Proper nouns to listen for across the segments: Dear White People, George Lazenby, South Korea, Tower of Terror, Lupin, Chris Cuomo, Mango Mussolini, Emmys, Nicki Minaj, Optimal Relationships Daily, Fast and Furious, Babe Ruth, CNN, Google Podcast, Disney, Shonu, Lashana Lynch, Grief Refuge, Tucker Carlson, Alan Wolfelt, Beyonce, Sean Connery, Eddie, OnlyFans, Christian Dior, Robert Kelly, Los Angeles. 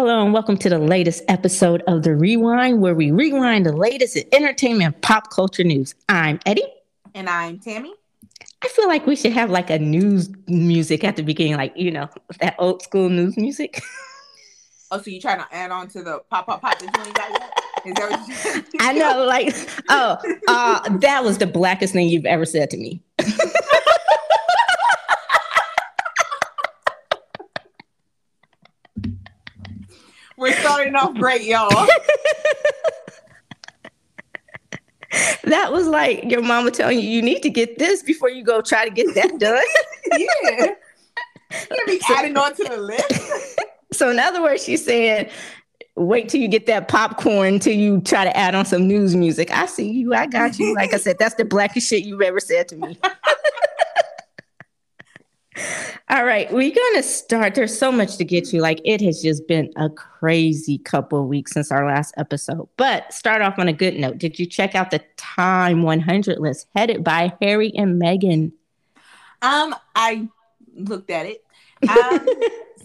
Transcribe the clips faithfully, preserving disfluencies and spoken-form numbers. Hello and welcome to the latest episode of The Rewind, where we rewind the latest in entertainment pop culture news. I'm Eddie. And I'm Tammy. I feel like we should have like a news music at the beginning, like, you know, that old school news music. Oh, so you're trying to add on to the pop, pop, pop that you ain't got yet? Is that what you're I know, like, oh, uh, that was the blackest thing you've ever said to me. We're starting off great, y'all. That was like your mama telling you, you need to get this before you go try to get that done. Yeah. You're going to be adding on to the list. So in other words, she's saying, wait till you get that popcorn till you try to add on some news music. I see you. I got you. Like I said, that's the blackest shit you've ever said to me. All right, we're going to start. There's so much to get you. Like, it has just been a crazy couple of weeks since our last episode. But start off on a good note. Did you check out the Time one hundred list headed by Harry and Meghan? Um, I looked at it. Um,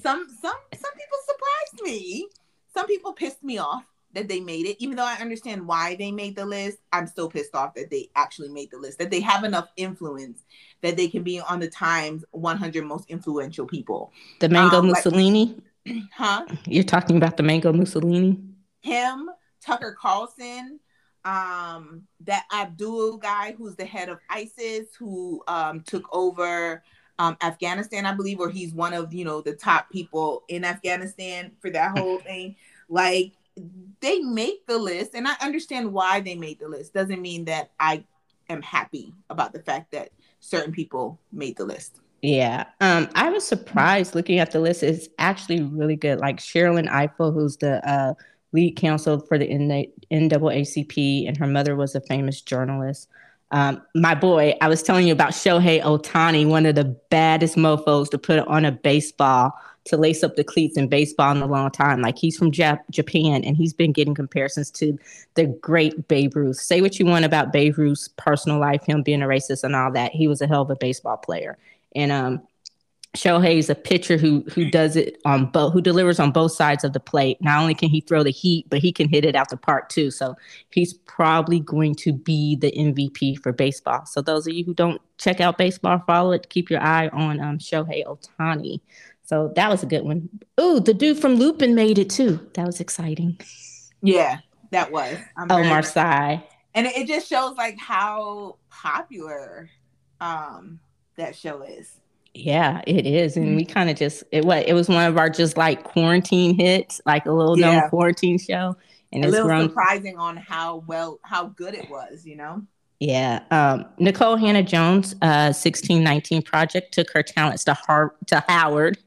some, some, some people surprised me. Some people pissed me off that they made it. Even though I understand why they made the list, I'm still pissed off that they actually made the list, that they have enough influence that they can be on the Times one hundred most influential people. The Mango um, Mussolini? Like, huh? You're talking about the Mango Mussolini? Him, Tucker Carlson, um, that Abdul guy who's the head of ISIS, who um, took over um, Afghanistan, I believe, or he's one of, you know, the top people in Afghanistan for that whole thing. Like, they make the list, and I understand why they made the list. Doesn't mean that I am happy about the fact that certain people made the list. Yeah. Um, I was surprised looking at the list. It's actually really good. Like Sherilyn Ifill, who's the uh, lead counsel for the N double A C P, and her mother was a famous journalist. Um, my boy, I was telling you about Shohei Ohtani, one of the baddest mofos to put on a baseball, to lace up the cleats in baseball in a long time. Like, he's from Jap- Japan, and he's been getting comparisons to the great Babe Ruth. Say what you want about Babe Ruth's personal life, him being a racist and all that. He was a hell of a baseball player. And um, Shohei is a pitcher who who does it on both, who delivers on both sides of the plate. Not only can he throw the heat, but he can hit it out the park too. So he's probably going to be the M V P for baseball. So those of you who don't check out baseball, follow it. Keep your eye on um, Shohei Ohtani. So that was a good one. Ooh, the dude from Lupin made it too. That was exciting. Yeah, that was. I'm Omar Sy. And it just shows like how popular um, that show is. Yeah, it is. And we kind of just, it was, it was one of our just like quarantine hits, like a little known yeah. quarantine show. And a it's little grown- surprising on how well, how good it was, you know? Yeah, um, Nicole Hannah-Jones, uh, sixteen nineteen Project, took her talents to Har- to Howard.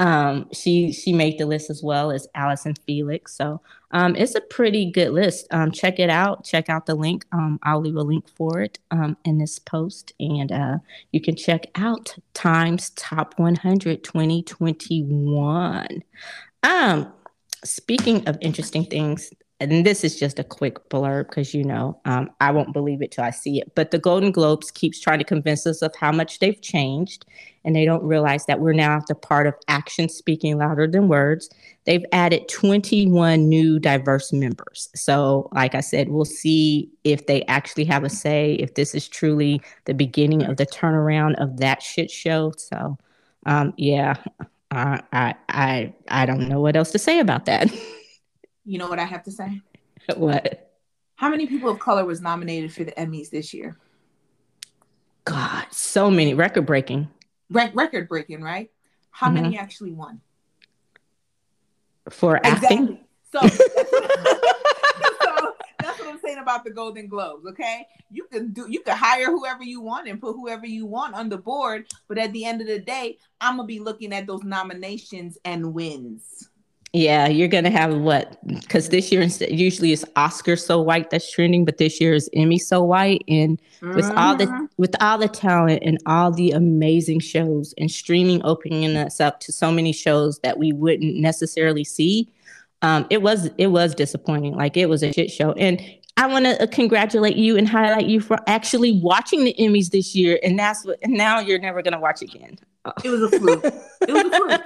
Um, she she made the list as well as Allison Felix. So um, it's a pretty good list. Um, check it out. Check out the link. Um, I'll leave a link for it um, in this post. And uh, you can check out Time's Top one hundred twenty twenty-one. Um, speaking of interesting things, and this is just a quick blurb because, you know, um, I won't believe it till I see it. But the Golden Globes keeps trying to convince us of how much they've changed. And they don't realize that we're now at the part of action speaking louder than words. They've added twenty-one new diverse members. So, like I said, we'll see if they actually have a say, if this is truly the beginning of the turnaround of that shit show. So, um, yeah, I, I, I, I don't know what else to say about that. You know what I have to say? What? How many people of color was nominated for the Emmys this year? God, so many. Record-breaking. Re- record-breaking, right? How mm-hmm. many actually won? For acting? Exactly. So, so that's what I'm saying about the Golden Globes, okay? You can do, you can hire whoever you want and put whoever you want on the board, but at the end of the day, I'm going to be looking at those nominations and wins. Yeah, you're going to have what? Because this year, usually it's Oscars so white that's trending, but this year is Emmy so white. And with all the with all the talent and all the amazing shows and streaming opening us up to so many shows that we wouldn't necessarily see, um, it was it was disappointing. Like, it was a shit show. And I want to congratulate you and highlight you for actually watching the Emmys this year. And that's what. And now you're never going to watch again. Oh. It was a fluke. It was a fluke.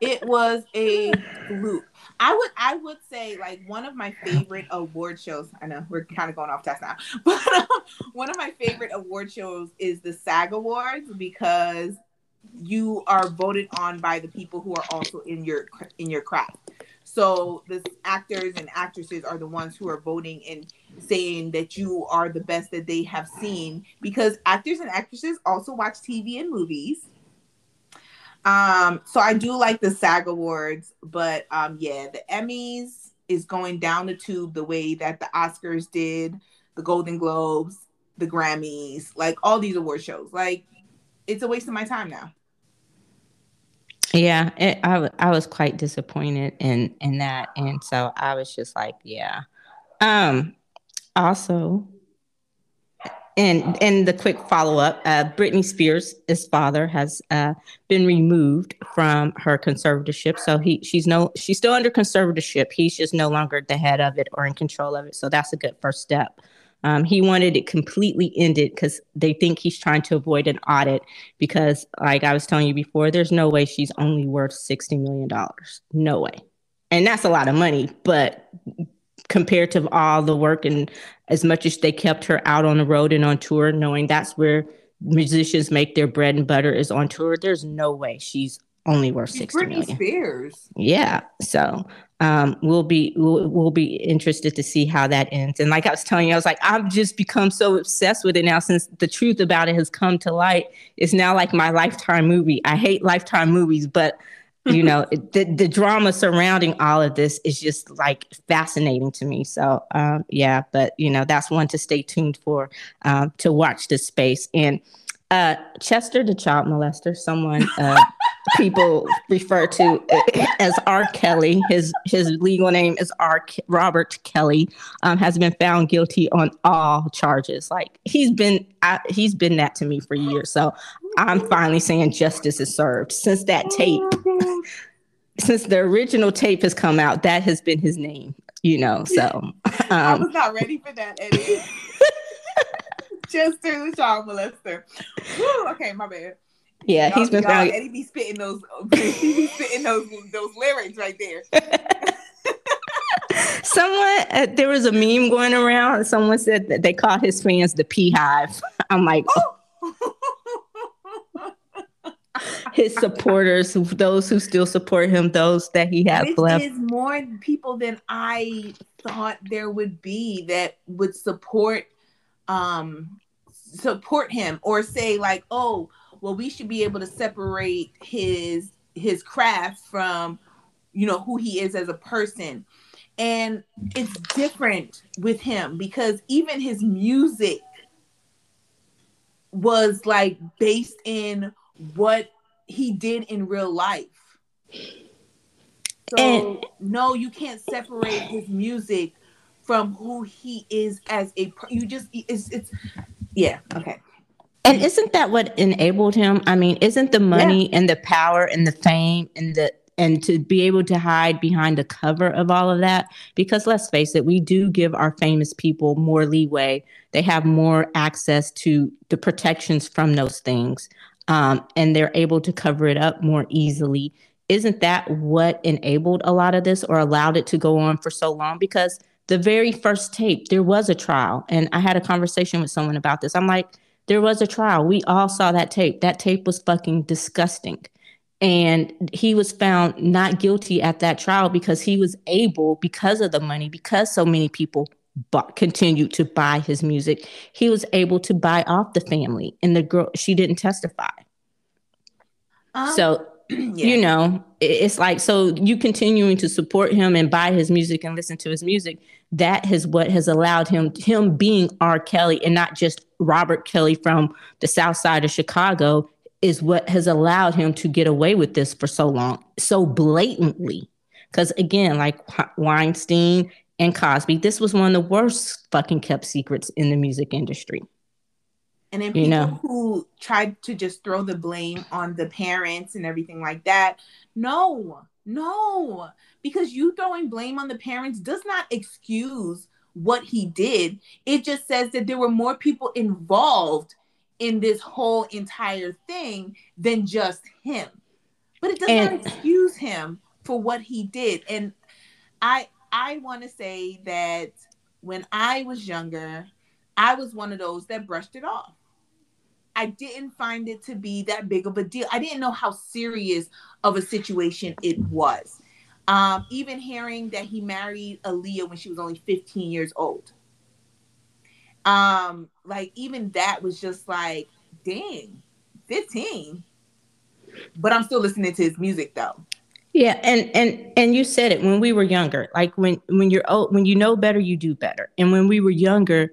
It was a loop. I would I would say, like, one of my favorite award shows, I know we're kind of going off task now, but um, one of my favorite award shows is the SAG Awards, because you are voted on by the people who are also in your in your craft. So the actors and actresses are the ones who are voting and saying that you are the best that they have seen, because actors and actresses also watch T V and movies. Um, so I do like the SAG Awards, but um, yeah, the Emmys is going down the tube the way that the Oscars did, the Golden Globes, the Grammys, like all these award shows. Like, it's a waste of my time now. Yeah, it, I I was quite disappointed in in that, and so I was just like, yeah. Um, also, and and the quick follow up, uh, Britney Spears' father has uh, been removed from her conservatorship, so he she's no she's still under conservatorship. He's just no longer the head of it or in control of it. So that's a good first step. Um, he wanted it completely ended because they think he's trying to avoid an audit, because, like I was telling you before, there's no way she's only worth sixty million dollars. No way. And that's a lot of money, but compared to all the work and as much as they kept her out on the road and on tour, knowing that's where musicians make their bread and butter is on tour, there's no way she's only worth sixty million. Britney Spears. Yeah. So um, we'll be we'll, we'll be interested to see how that ends. And like I was telling you, I was like, I've just become so obsessed with it now since the truth about it has come to light. It's now like my Lifetime movie. I hate Lifetime movies, but you know, the the drama surrounding all of this is just like fascinating to me. So um, yeah, but you know, that's one to stay tuned for, um, to watch this space. And uh, Chester the child molester, someone. Uh, people refer to as R. Kelly. His his legal name is R. Ke- Robert Kelly. Um, has been found guilty on all charges. Like he's been, I, he's been that to me for years. So I'm finally saying justice is served. Since that tape, since the original tape has come out, that has been his name. You know. So um, I was not ready for that, Eddie. Chester the child molester. Woo, okay, my bad. Yeah, y'all, he's been found. Eddie be spitting those, he be spitting those those lyrics right there. Someone, uh, there was a meme going around. And someone said that they called his fans the P-Hive. I'm like, oh. His supporters, those who still support him, those that he has Which left. There's more people than I thought there would be that would support, um, support him or say like, oh. Well, we should be able to separate his his craft from, you know, who he is as a person. And it's different with him because even his music was like based in what he did in real life. So, and- no, you can't separate his music from who he is as a per- you just it's it's yeah, okay. And isn't that what enabled him? I mean, isn't the money yeah. and the power and the fame and the and to be able to hide behind the cover of all of that? Because let's face it, we do give our famous people more leeway. They have more access to the protections from those things, um, and they're able to cover it up more easily. Isn't that what enabled a lot of this or allowed it to go on for so long? Because the very first tape, there was a trial. And I had a conversation with someone about this. I'm like, there was a trial. We all saw that tape. That tape was fucking disgusting. And he was found not guilty at that trial because he was able, because of the money, because so many people bought, continued to buy his music, he was able to buy off the family. And the girl, she didn't testify. Um, so, yeah. you know, it's like, so you continuing to support him and buy his music and listen to his music, that is what has allowed him, him being R. Kelly and not just Robert Kelly from the South Side of Chicago, is what has allowed him to get away with this for so long, so blatantly. Because again, like Weinstein and Cosby, this was one of the worst fucking kept secrets in the music industry. And then people you know? who tried to just throw the blame on the parents and everything like that. No, no, because you throwing blame on the parents does not excuse what he did. It just says that there were more people involved in this whole entire thing than just him. But it does and, not excuse him for what he did. And I I want to say that when I was younger, I was one of those that brushed it off. I didn't find it to be that big of a deal. I didn't know how serious of a situation it was. Um, even hearing that he married Aaliyah when she was only fifteen years old. Um, like, even that was just like, dang, fifteen. But I'm still listening to his music, though. Yeah, and and and you said it when we were younger. Like, when, when you're old, when you know better, you do better. And when we were younger,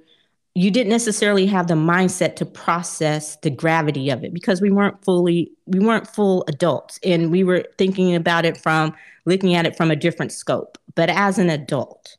you didn't necessarily have the mindset to process the gravity of it because we weren't fully, we weren't full adults. And we were thinking about it from, looking at it from a different scope. But as an adult,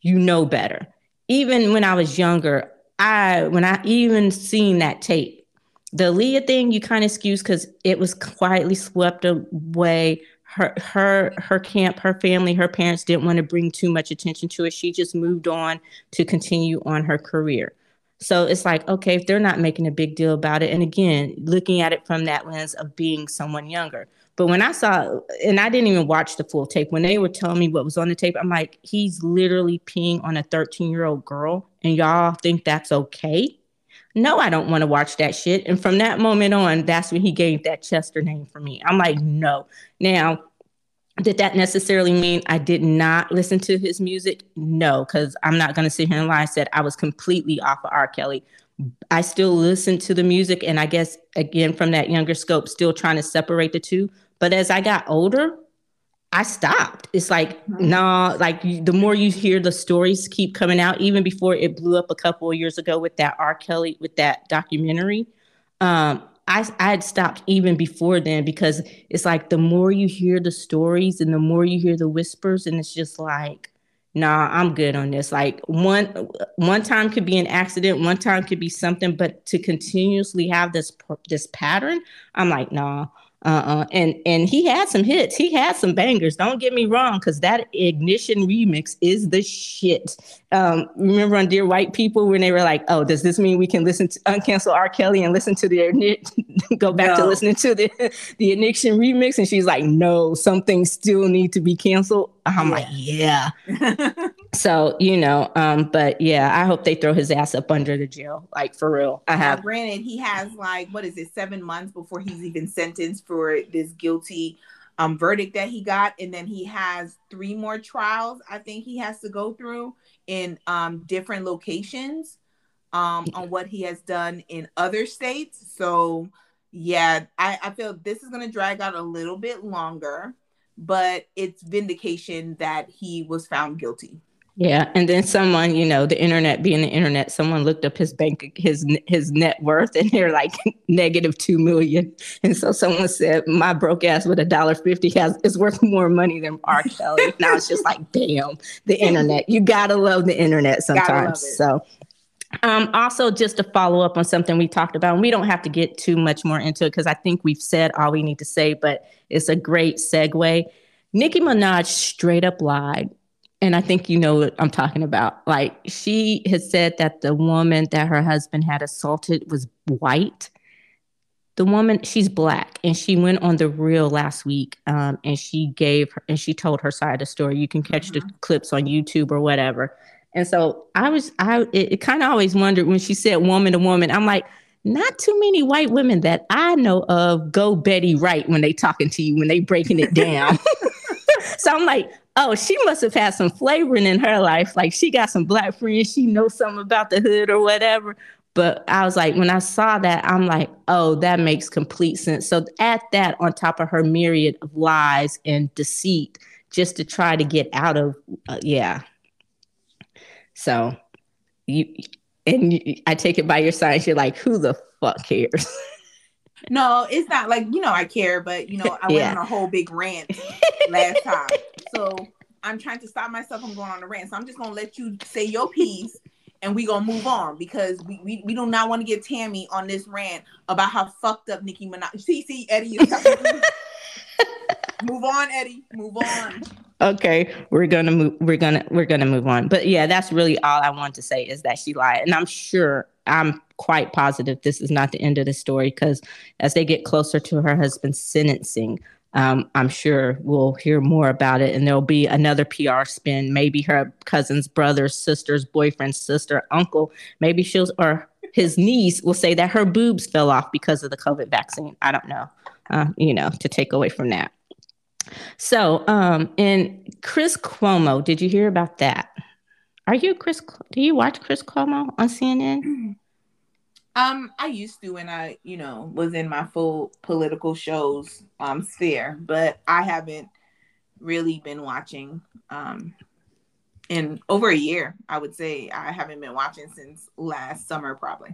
you know better. Even when I was younger, I, when I even seen that tape, the Aaliyah thing, you kind of excused because it was quietly swept away. Her, her, her camp, her family, her parents didn't want to bring too much attention to it. She just moved on to continue on her career. So it's like, okay, if they're not making a big deal about it. And again, looking at it from that lens of being someone younger. But when I saw, and I didn't even watch the full tape, when they were telling me what was on the tape, I'm like, he's literally peeing on a thirteen year old girl and y'all think that's okay? No, I don't want to watch that shit. And from that moment on, that's when he gave that Chester name for me. I'm like, no. Now, did that necessarily mean I did not listen to his music? No, because I'm not going to sit here and lie. I said I was completely off of R. Kelly. I still listen to the music. And I guess, again, from that younger scope, still trying to separate the two. But as I got older, I stopped. It's like, no, nah, like the more you hear the stories keep coming out, even before it blew up a couple of years ago with that R. Kelly, with that documentary, um, I, I had stopped even before then because it's like the more you hear the stories and the more you hear the whispers and it's just like, nah, I'm good on this. Like one, one time could be an accident. One time could be something, but to continuously have this, this pattern, I'm like, nah. Uh-uh. And and he had some hits. He had some bangers. Don't get me wrong, because that Ignition remix is the shit. Um, remember on Dear White People when they were like, oh, does this mean we can listen to uncancel R. Kelly and listen to the go back no. to listening to the, the Ignition remix? And she's like, no, some things still need to be canceled. I'm yeah. like, yeah. So, you know, um, but yeah, I hope they throw his ass up under the jail. Like, for real. I have. Now, granted, he has like, what is it, seven months before he's even sentenced for this guilty um, verdict that he got. And then he has three more trials. I think he has to go through in um, different locations um, on what he has done in other states. So, yeah, I, I feel this is going to drag out a little bit longer, but it's vindication that he was found guilty. Yeah, and then someone, you know, the internet being the internet, someone looked up his bank, his his net worth, and they're like negative two million. And so someone said, "My broke ass with a dollar fifty has is worth more money than R. Kelly." And I was just like, "Damn, the internet! You gotta love the internet sometimes." So, um, also just to follow up on something we talked about, and we don't have to get too much more into it because I think we've said all we need to say. But it's a great segue. Nicki Minaj straight up lied. And I think you know what I'm talking about. Like, she has said that the woman that her husband had assaulted was white. The woman, she's black. And she went on The Real last week um, and she gave her, and she told her side of the story. You can catch mm-hmm. the clips on YouTube or whatever. And so I was, I it, it kind of always wondered when she said woman to woman, I'm like, not too many white women that I know of go Betty Wright when they talking to you, when they breaking it down. So I'm like, oh, she must have had some flavoring in her life. Like, she got some black friends. She knows something about the hood or whatever. But I was like, when I saw that, I'm like, oh, that makes complete sense. So add that on top of her myriad of lies and deceit just to try to get out of. Uh, yeah. So you and you, I take it by your signs. You're like, who the fuck cares? No, it's not like, you know, I care, but, you know, I went yeah. on a whole big rant last time. So I'm trying to stop myself from going on a rant. So I'm just going to let you say your piece and we're going to move on because we, we, we do not want to get Tammy on this rant about how fucked up Nicki Minaj. See, see, Eddie. Move on, Eddie. Move on. Okay, we're gonna move. We're gonna we're gonna move on. But yeah, that's really all I want to say is that she lied, and I'm sure I'm quite positive this is not the end of the story because as they get closer to her husband's sentencing, Um, I'm sure we'll hear more about it, and there'll be another P R spin. Maybe her cousin's brother, sister's boyfriend, sister, uncle, maybe she'll, or his niece will say that her boobs fell off because of the COVID vaccine. I don't know, uh, you know, to take away from that. So, um, and Chris Cuomo, did you hear about that? Are you Chris? Do you watch Chris Cuomo on C N N? Um, I used to when I, you know, was in my full political shows um, sphere, but I haven't really been watching um, in over a year. I would say I haven't been watching since last summer, probably.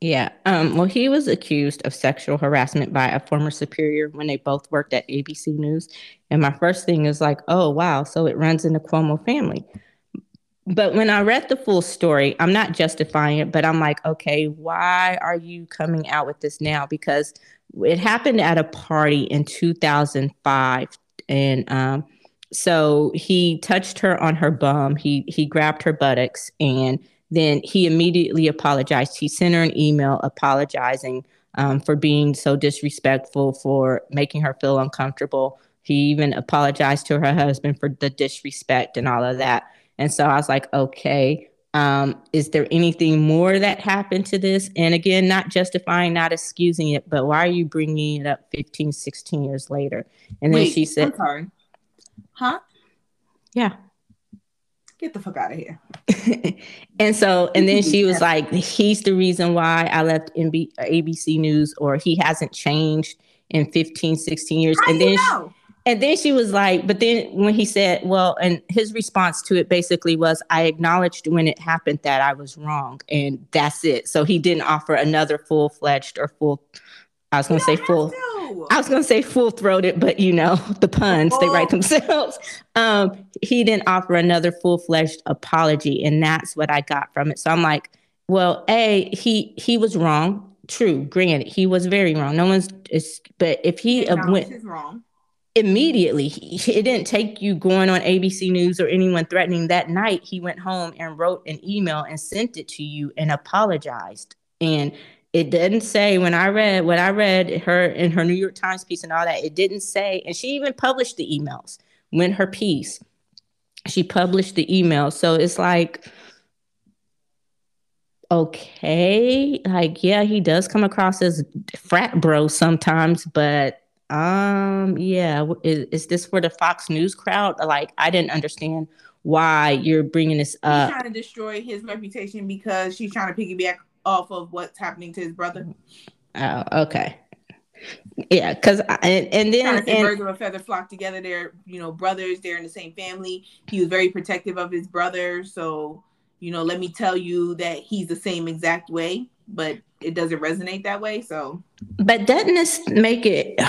Yeah. Um, well, he was accused of sexual harassment by a former superior when they both worked at A B C News. And my first thing is like, oh, wow. So it runs in the Cuomo family. But when I read the full story, I'm not justifying it, but I'm like, okay, why are you coming out with this now? Because it happened at a party in two thousand five. And um, so he touched her on her bum. He, he grabbed her buttocks, and then he immediately apologized. He sent her an email apologizing um, for being so disrespectful, for making her feel uncomfortable. He even apologized to her husband for the disrespect and all of that. And so I was like, okay, um, is there anything more that happened to this? And again, not justifying, not excusing it, but why are you bringing it up fifteen, sixteen years later? And then Wait, she said, I'm sorry. Huh? Yeah. Get the fuck out of here. And so, and then she was like, he's the reason why I left M B- A B C News, or he hasn't changed in fifteen, sixteen years. How and then. You know? And then she was like, but then when he said, well, and his response to it basically was, I acknowledged when it happened that I was wrong. And that's it. So he didn't offer another full fledged or full. I was going to say full. To. I was going to say full throated, but, you know, the puns, oh. they write themselves. Um, he didn't offer another full fledged apology. And that's what I got from it. So I'm like, well, A, he he was wrong. True. Granted, he was very wrong. No one's. But if he uh, went wrong. Immediately, he, it didn't take you going on A B C News or anyone threatening. That night, he went home and wrote an email and sent it to you and apologized. And it didn't say, when I read what I read her in her New York Times piece and all that, it didn't say. And she even published the emails when her piece, she published the email. So it's like, okay, like, yeah, he does come across as frat bro sometimes, but Um, yeah. Is, is this for the Fox News crowd? Like, I didn't understand why you're bringing this up. He's trying to destroy his reputation because she's trying to piggyback off of what's happening to his brother. Oh, okay. Yeah, because, and, and then. Trying to say birds of a feather flock together. They're, you know, brothers. They're in the same family. He was very protective of his brother. So, you know, let me tell you that he's the same exact way, but it doesn't resonate that way. So, but doesn't this make it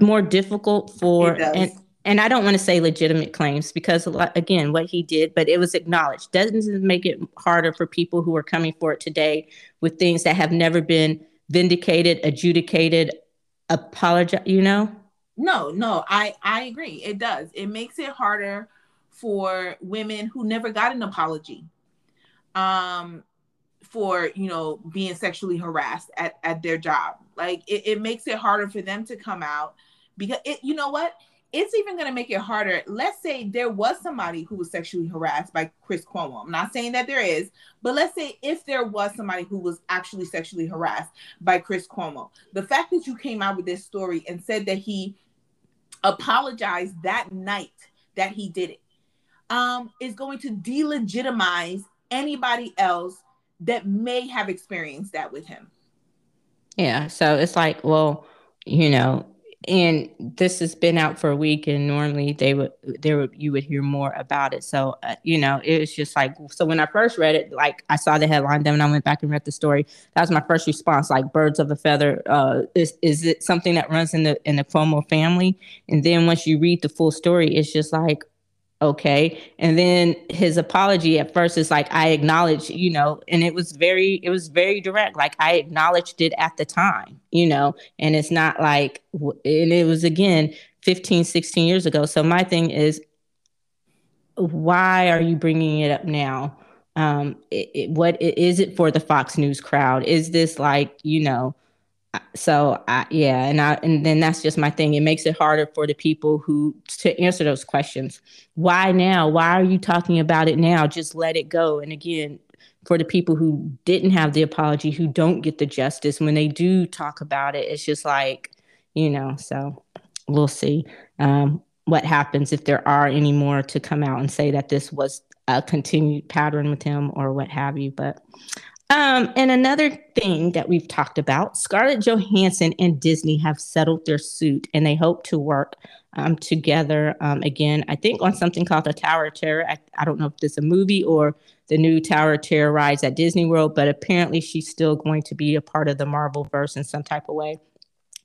more difficult for, and, and I don't want to say legitimate claims because again, what he did, but it was acknowledged. Doesn't this make it harder for people who are coming for it today with things that have never been vindicated, adjudicated, apologized, you know? No, no, I, I agree. It does. It makes it harder for women who never got an apology. Um, for, you know, being sexually harassed at, at their job. Like, it, it makes it harder for them to come out because, it, you know what? It's even going to make it harder. Let's say there was somebody who was sexually harassed by Chris Cuomo. I'm not saying that there is, but let's say if there was somebody who was actually sexually harassed by Chris Cuomo, the fact that you came out with this story and said that he apologized that night that he did it, um, is going to delegitimize anybody else that may have experienced that with him. Yeah. So it's like, well, you know, and this has been out for a week and normally they would, there would, you would hear more about it. So, uh, you know, it was just like, so when I first read it, like I saw the headline, then when I went back and read the story, that was my first response, like birds of a feather. Uh, is, is it something that runs in the, in the Cuomo family? And then once you read the full story, it's just like, okay. And then his apology at first is like, I acknowledge, you know, and it was very, it was very direct. Like I acknowledged it at the time, you know, and it's not like, and it was again, fifteen, sixteen years ago. So my thing is, why are you bringing it up now? Um, it, it, what is it for the Fox News crowd? Is this like, you know, So I, yeah, and I and then that's just my thing. It makes it harder for the people who to answer those questions. Why now? Why are you talking about it now? Just let it go. And again, for the people who didn't have the apology, who don't get the justice, when they do talk about it, it's just like, you know, so we'll see um, what happens, if there are any more to come out and say that this was a continued pattern with him or what have you. But Um, and another thing that we've talked about, Scarlett Johansson and Disney have settled their suit, and they hope to work um, together um, again, I think on something called the Tower of Terror. I, I don't know if this is a movie or the new Tower of Terror rides at Disney World, but apparently she's still going to be a part of the Marvel verse in some type of way.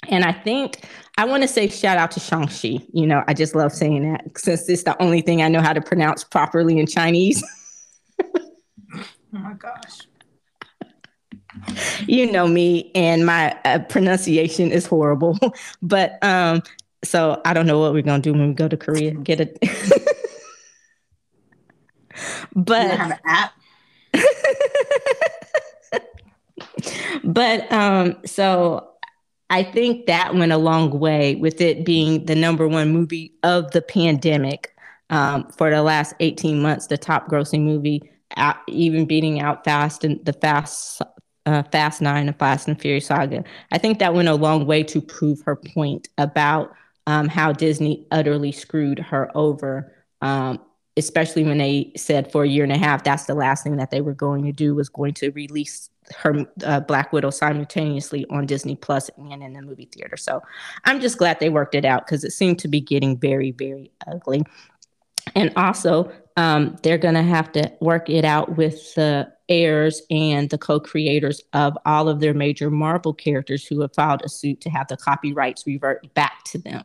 And I think I want to say shout out to Shang-Chi. You know, I just love saying that since it's the only thing I know how to pronounce properly in Chinese. Oh, my gosh. You know me, and my uh, pronunciation is horrible. But um, so I don't know what we're gonna do when we go to Korea. Get it? But you don't have an app. But um, so I think that went a long way with it being the number one movie of the pandemic um, for the last eighteen months. The top grossing movie, uh, even beating out Fast and the Fast. Uh, Fast Nine and Fast and Furious Saga. I think that went a long way to prove her point about um, how Disney utterly screwed her over, um, especially when they said for a year and a half, that's the last thing that they were going to do, was going to release her uh, Black Widow simultaneously on Disney Plus and in the movie theater. So I'm just glad they worked it out, because it seemed to be getting very, very ugly. And also, um, they're going to have to work it out with the heirs and the co-creators of all of their major Marvel characters who have filed a suit to have the copyrights revert back to them.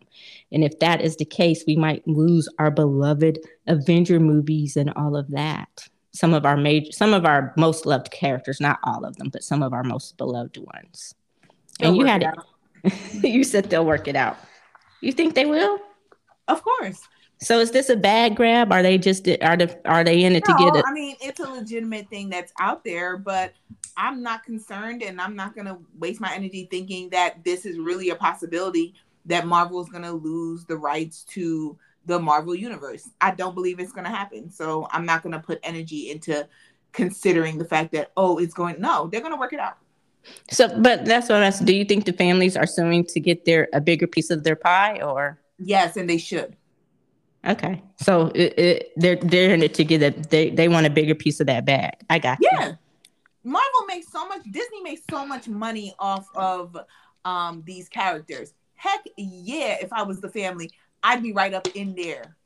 And if that is the case, we might lose our beloved Avenger movies and all of that. Some of our major, some of our most loved characters, not all of them, but some of our most beloved ones. They'll and you had it. it. You said they'll work it out. You think they will? Of course. So is this a bad grab? Are they just are they, are they in it no, to get it? I mean, it's a legitimate thing that's out there, but I'm not concerned, and I'm not going to waste my energy thinking that this is really a possibility that Marvel is going to lose the rights to the Marvel universe. I don't believe it's going to happen. So I'm not going to put energy into considering the fact that, oh, it's going. No, they're going to work it out. So, but that's what I'm asking. Do you think the families are suing to get their a bigger piece of their pie, or? Yes, and they should. Okay, so it, it, they're they're in it to get that they they want a bigger piece of that bag. I got yeah. You. Marvel makes so much. Disney makes so much money off of um these characters. Heck yeah! If I was the family, I'd be right up in there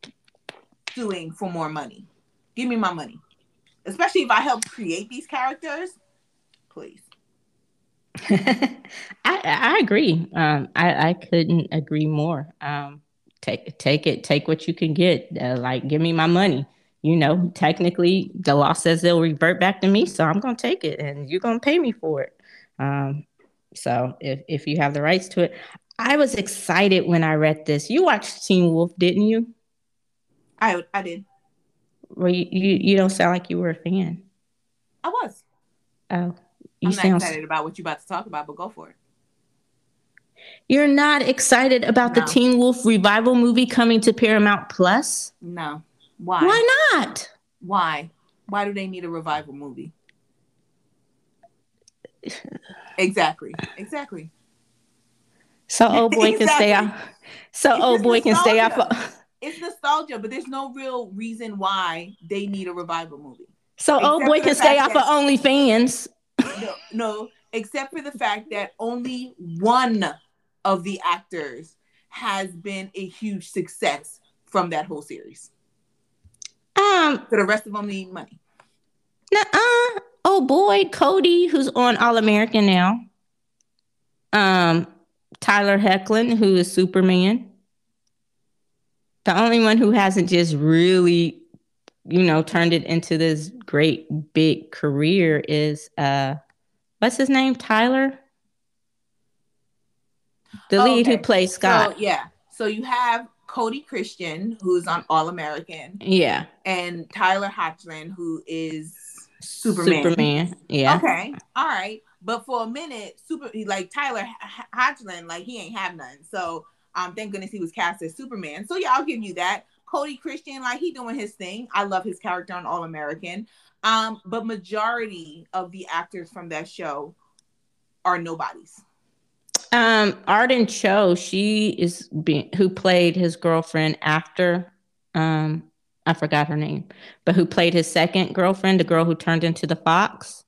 suing for more money. Give me my money, especially if I helped create these characters. Please. I I agree. Um, I I couldn't agree more. Um. Take take it, take what you can get. Uh, like, give me my money. You know, technically, the law says they'll revert back to me, so I'm going to take it, and you're going to pay me for it. Um, so if, if you have the rights to it. I was excited when I read this. You watched Teen Wolf, didn't you? I I did. Well, you, you, you don't sound like you were a fan. I was. Oh. You I'm sound not excited so- about what you're about to talk about, but go for it. You're not excited about no. the Teen Wolf revival movie coming to Paramount Plus? No. Why? Why not? Why? Why do they need a revival movie? Exactly. Exactly. So old boy exactly. can stay off. So it's old boy nostalgia. can stay off. It's nostalgia, but there's no real reason why they need a revival movie. So Except old boy can stay off of OnlyFans. No, no, except for the fact that only one of the actors has been a huge success from that whole series. Um, so the rest of them need money. Nuh-uh. Oh boy, Cody, who's on All American now. Um, Tyler Hoechlin, who is Superman. The only one who hasn't just really, you know, turned it into this great big career is uh, what's his name? Tyler. The lead oh, okay. who plays Scott. So, yeah. So you have Cody Christian, who's on All American. Yeah. And Tyler Hoechlin, who is Superman. Superman. Yeah. Okay. All right. But for a minute, super like Tyler Hoechlin, like he ain't have none. So um, thank goodness he was cast as Superman. So yeah, I'll give you that. Cody Christian, like he doing his thing. I love his character on All American. Um, but majority of the actors from that show are nobodies. Um, Arden Cho, she is being, who played his girlfriend after, um, I forgot her name, but who played his second girlfriend, the girl who turned into the fox.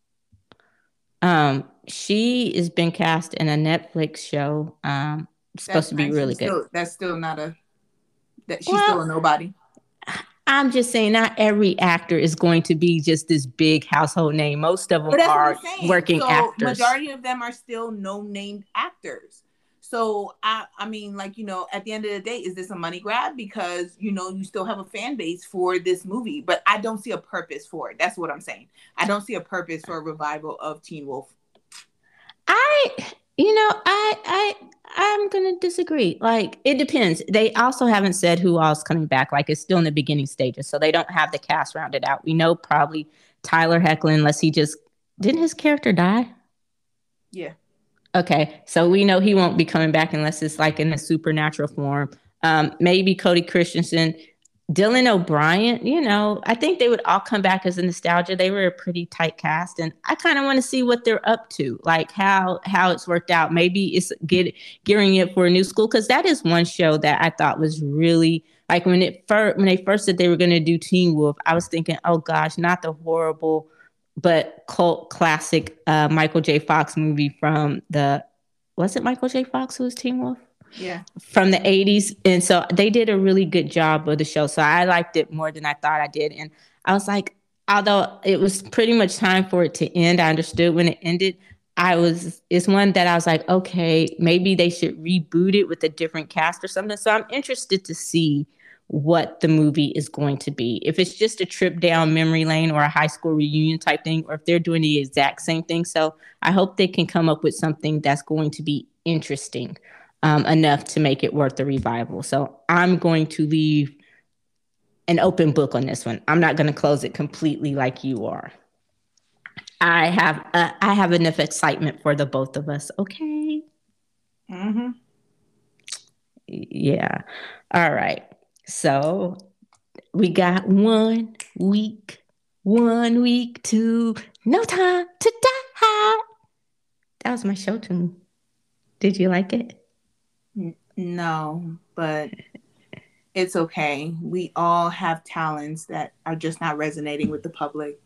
Um, she has been cast in a Netflix show. Um, it's supposed to be really good. That's still not a, that she's still a nobody. I'm just saying, not every actor is going to be just this big household name. Most of them are working actors. Majority of them are still no-named actors. So I, I mean, like, you know, at the end of the day, is this a money grab? Because, you know, you still have a fan base for this movie, but I don't see a purpose for it. That's what I'm saying. I don't see a purpose for a revival of Teen Wolf. I, you know, I, I, I'm going to disagree. Like, it depends. They also haven't said who all's coming back. Like, it's still in the beginning stages, so they don't have the cast rounded out. We know probably Tyler Hoechlin, unless he just... Didn't his character die? Yeah. Okay, so we know he won't be coming back unless it's, like, in a supernatural form. Um, maybe Cody Christensen, Dylan O'Brien, you know, I think they would all come back as a nostalgia. They were a pretty tight cast, and I kind of want to see what they're up to, like how how it's worked out. Maybe it's get, gearing it for a new school, because that is one show that I thought was really, like when it fir- when they first said they were going to do Teen Wolf, I was thinking, oh gosh, not the horrible but cult classic uh, Michael J. Fox movie from the, was it Michael J. Fox who was Teen Wolf? Yeah, from the eighties. And so they did a really good job of the show. So I liked it more than I thought I did. And I was like, although it was pretty much time for it to end, I understood when it ended. I was, it's one that I was like, okay, maybe they should reboot it with a different cast or something. So I'm interested to see what the movie is going to be. If it's just a trip down memory lane or a high school reunion type thing, or if they're doing the exact same thing. So I hope they can come up with something that's going to be interesting. Um, enough to make it worth the revival. So I'm going to leave an open book on this one. I'm not going to close it completely like you are. I have uh, I have enough excitement for the both of us. Okay. Mm-hmm. Yeah. All right. So we got one week, one week to No Time to Die. That was my show tune. Did you like it? No, but it's okay. We all have talents that are just not resonating with the public.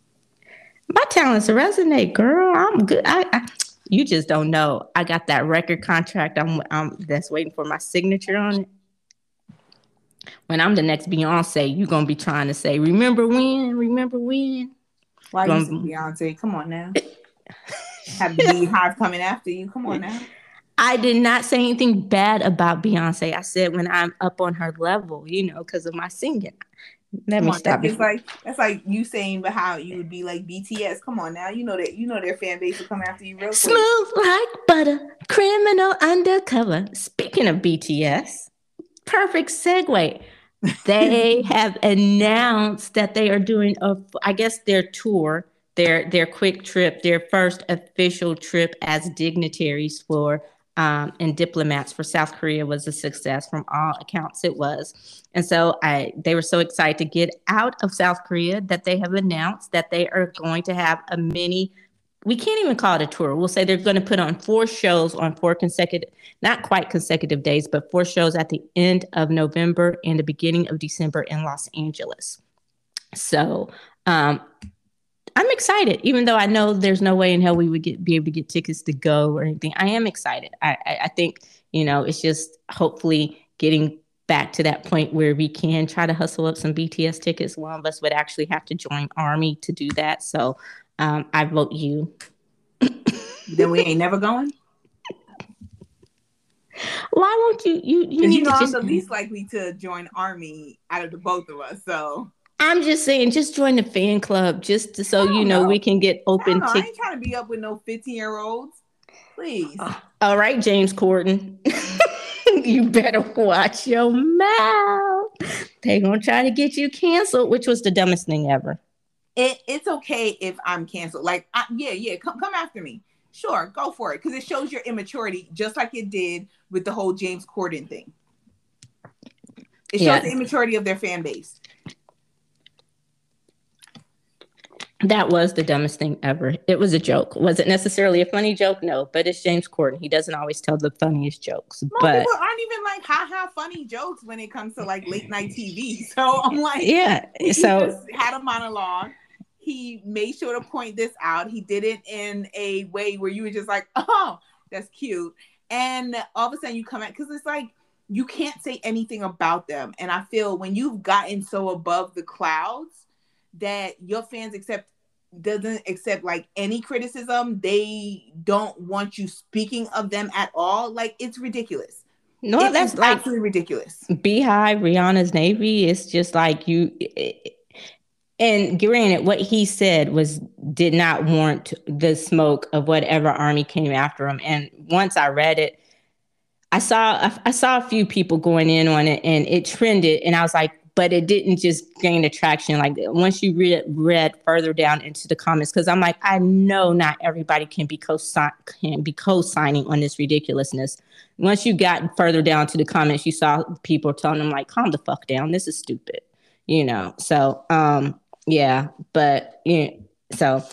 My talents resonate, girl. I'm good. I, I you just don't know. I got that record contract. I'm, I'm that's waiting for my signature on it. When I'm the next Beyonce, you're gonna be trying to say, "Remember when? Remember when?" Why you say Beyonce? Come on now. Have the Beehive coming after you. Come on now. I did not say anything bad about Beyonce. I said when I'm up on her level, you know, because of my singing. Let Come me on, stop. It's like that's like you saying how you would be like B T S. Come on now, you know that you know their fan base will come after you real Smooth quick. Smooth like butter, criminal undercover. Speaking of B T S, perfect segue. They have announced that they are doing a, I guess, their tour, their their quick trip, their first official trip as dignitaries for. Um, and diplomats for South Korea was a success. From all accounts, it was. And so I, they were so excited to get out of South Korea that they have announced that they are going to have a mini, we can't even call it a tour. We'll say they're going to put on four shows on four consecutive, not quite consecutive days, but four shows at the end of November and the beginning of December in Los Angeles. So, um, I'm excited, even though I know there's no way in hell we would get, be able to get tickets to go or anything. I am excited. I, I, I think, you know, it's just hopefully getting back to that point where we can try to hustle up some B T S tickets. One of us would actually have to join ARMY to do that. So um, I vote you. Then we ain't never going? Why won't you? You, you, need you know to I'm just... the least likely to join ARMY out of the both of us, so... I'm just saying, just join the fan club, just to, so you know, know we can get open. Know, t- I ain't trying to be up with no fifteen-year-olds, please. Uh, all right, James Corden, you better watch your mouth. They gonna try to get you canceled, which was the dumbest thing ever. It, it's okay if I'm canceled. Like, I, yeah, yeah, come come after me. sure, go for it, because it shows your immaturity, just like it did with the whole James Corden thing. It shows yeah. the immaturity of their fan base. That was the dumbest thing ever. It was a joke. Was it necessarily a funny joke? No, but it's James Corden. He doesn't always tell the funniest jokes. Most but people aren't even like haha funny jokes when it comes to like late night T V. So I'm like, yeah. He so just had a monologue. He made sure to point this out. He did it in a way where you were just like, oh, that's cute. And all of a sudden you come at, because it's like, you can't say anything about them. And I feel when you've gotten so above the clouds that your fans accept doesn't accept like any criticism. They don't want you speaking of them at all. Like, it's ridiculous. No, it that's like absolutely ridiculous. Beehive, Rihanna's Navy. It's just like you. It, and granted, what he said was did not warrant the smoke of whatever ARMY came after him. And once I read it, I saw I saw a few people going in on it, and it trended. And I was like, but it didn't just gain attraction. Like once you read read further down into the comments, because I'm like, I know not everybody can be co-sign can be co-signing on this ridiculousness. Once you got further down to the comments, you saw people telling them like, calm the fuck down. This is stupid, you know? So, um, yeah, but you know, so,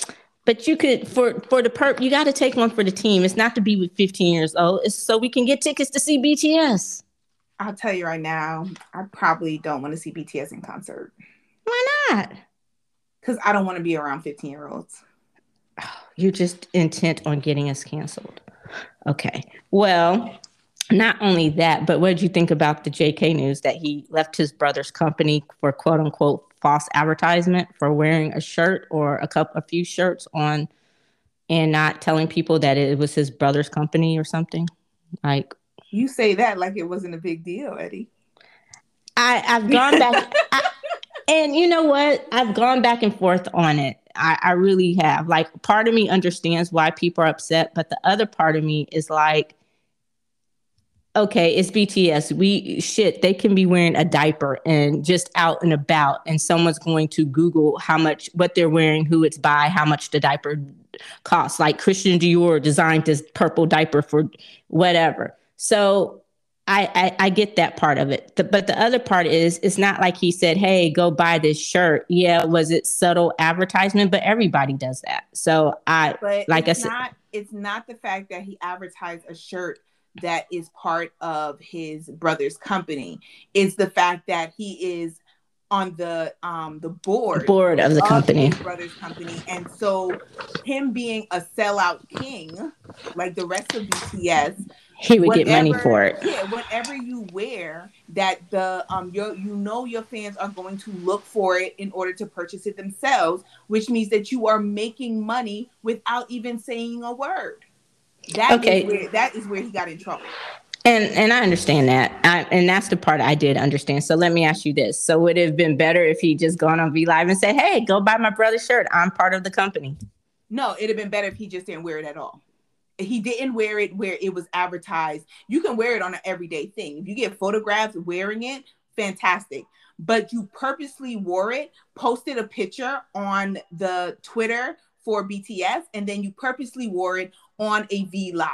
but you could, for, for the perp, you got to take one for the team. It's not to be with fifteen years old. It's so we can get tickets to see B T S. I'll tell you right now, I probably don't want to see B T S in concert. Why not? Because I don't want to be around fifteen-year-olds. Oh, you're just intent on getting us canceled. Okay. Well, not only that, but what did you think about the J K news that he left his brother's company for quote-unquote false advertisement for wearing a shirt or a couple, a few shirts on and not telling people that it was his brother's company or something? Like, you say that like it wasn't a big deal, Eddie. I, I've gone back. I, and you know what? I've gone back and forth on it. I, I really have. Like, part of me understands why people are upset. But the other part of me is like, okay, it's B T S. We shit, they can be wearing a diaper and just out and about. And someone's going to Google how much, what they're wearing, who it's by, how much the diaper costs. Like Christian Dior designed this purple diaper for whatever. So I, I I get that part of it. The, but the other part is, it's not like he said, hey, go buy this shirt. Yeah, was it subtle advertisement? But everybody does that. So I, but like I said. Not, it's not the fact that he advertised a shirt that is part of his brother's company. It's the fact that he is on the um the board, board of the of company, his brother's company, and so him being a sellout king, like the rest of B T S, he would whatever, get money for it. Yeah, whatever you wear, that the um your you know your fans are going to look for it in order to purchase it themselves, which means that you are making money without even saying a word. That okay. is where, that is where he got in trouble. And and I understand that. I, and that's the part I did understand. So let me ask you this. So would it have been better if he just gone on V Live and said, hey, go buy my brother's shirt. I'm part of the company. No, it'd have been better if he just didn't wear it at all. He didn't wear it where it was advertised. You can wear it on an everyday thing. If you get photographs wearing it, fantastic. But you purposely wore it, posted a picture on the Twitter for B T S, and then you purposely wore it on a V Live.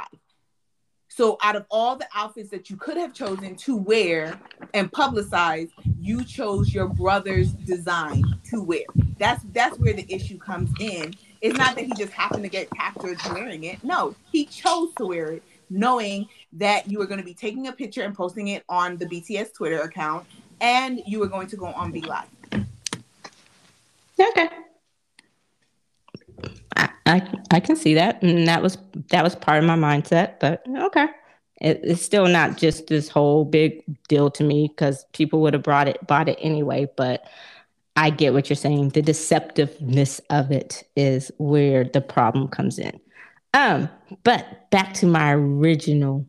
So out of all the outfits that you could have chosen to wear and publicize, you chose your brother's design to wear. That's that's where the issue comes in. It's not that he just happened to get captured wearing it. No, he chose to wear it knowing that you were going to be taking a picture and posting it on the B T S Twitter account, and you were going to go on V-Live. Okay. I, I I can see that, and that was that was part of my mindset. But okay, it, it's still not just this whole big deal to me, because people would have brought it bought it anyway. But I get what you're saying. The deceptiveness of it is where the problem comes in. Um, but back to my original,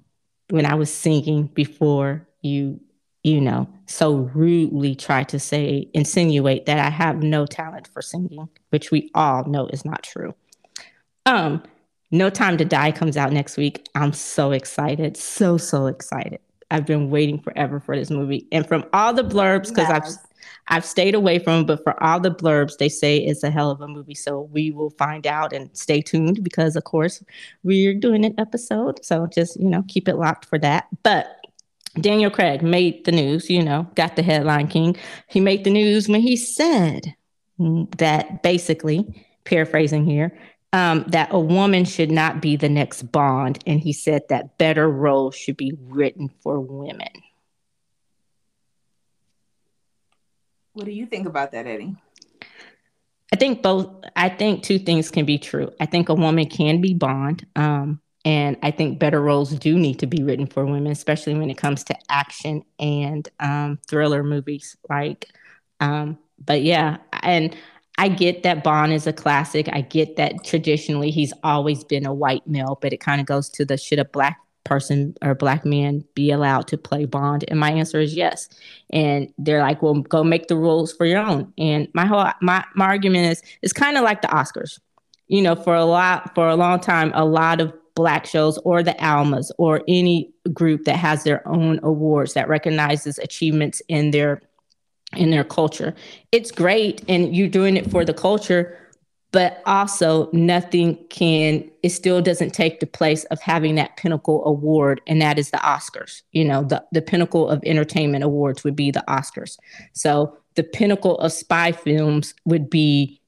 when I was singing before you, you know, so rudely tried to say, insinuate that I have no talent for singing, which we all know is not true. Um, No Time to Die comes out next week. I'm so excited. So, so excited. I've been waiting forever for this movie. And from all the blurbs, because yes. I've I've stayed away from them, but for all the blurbs, they say it's a hell of a movie. So we will find out and stay tuned because, of course, we're doing an episode. So just, you know, keep it locked for that. But Daniel Craig made the news, you know, got the headline king. He made the news when he said that, basically, paraphrasing here, um, that a woman should not be the next Bond. And he said that better roles should be written for women. What do you think about that, Eddie? I think both. I think two things can be true. I think a woman can be Bond, um, and I think better roles do need to be written for women, especially when it comes to action and um, thriller movies. Like, um, but yeah, and I get that Bond is a classic. I get that traditionally he's always been a white male, but it kind of goes to the should a black person or black man be allowed to play Bond? And my answer is yes. And they're like, well, go make the rules for your own. And my whole my, my argument is it's kind of like the Oscars. You know, for a lot for a long time, a lot of black shows or the ALMAs or any group that has their own awards that recognizes achievements in their in their culture. It's great, and you're doing it for the culture. But also nothing can, it still doesn't take the place of having that pinnacle award, and that is the Oscars. You know, the, the pinnacle of entertainment awards would be the Oscars. So the pinnacle of spy films would be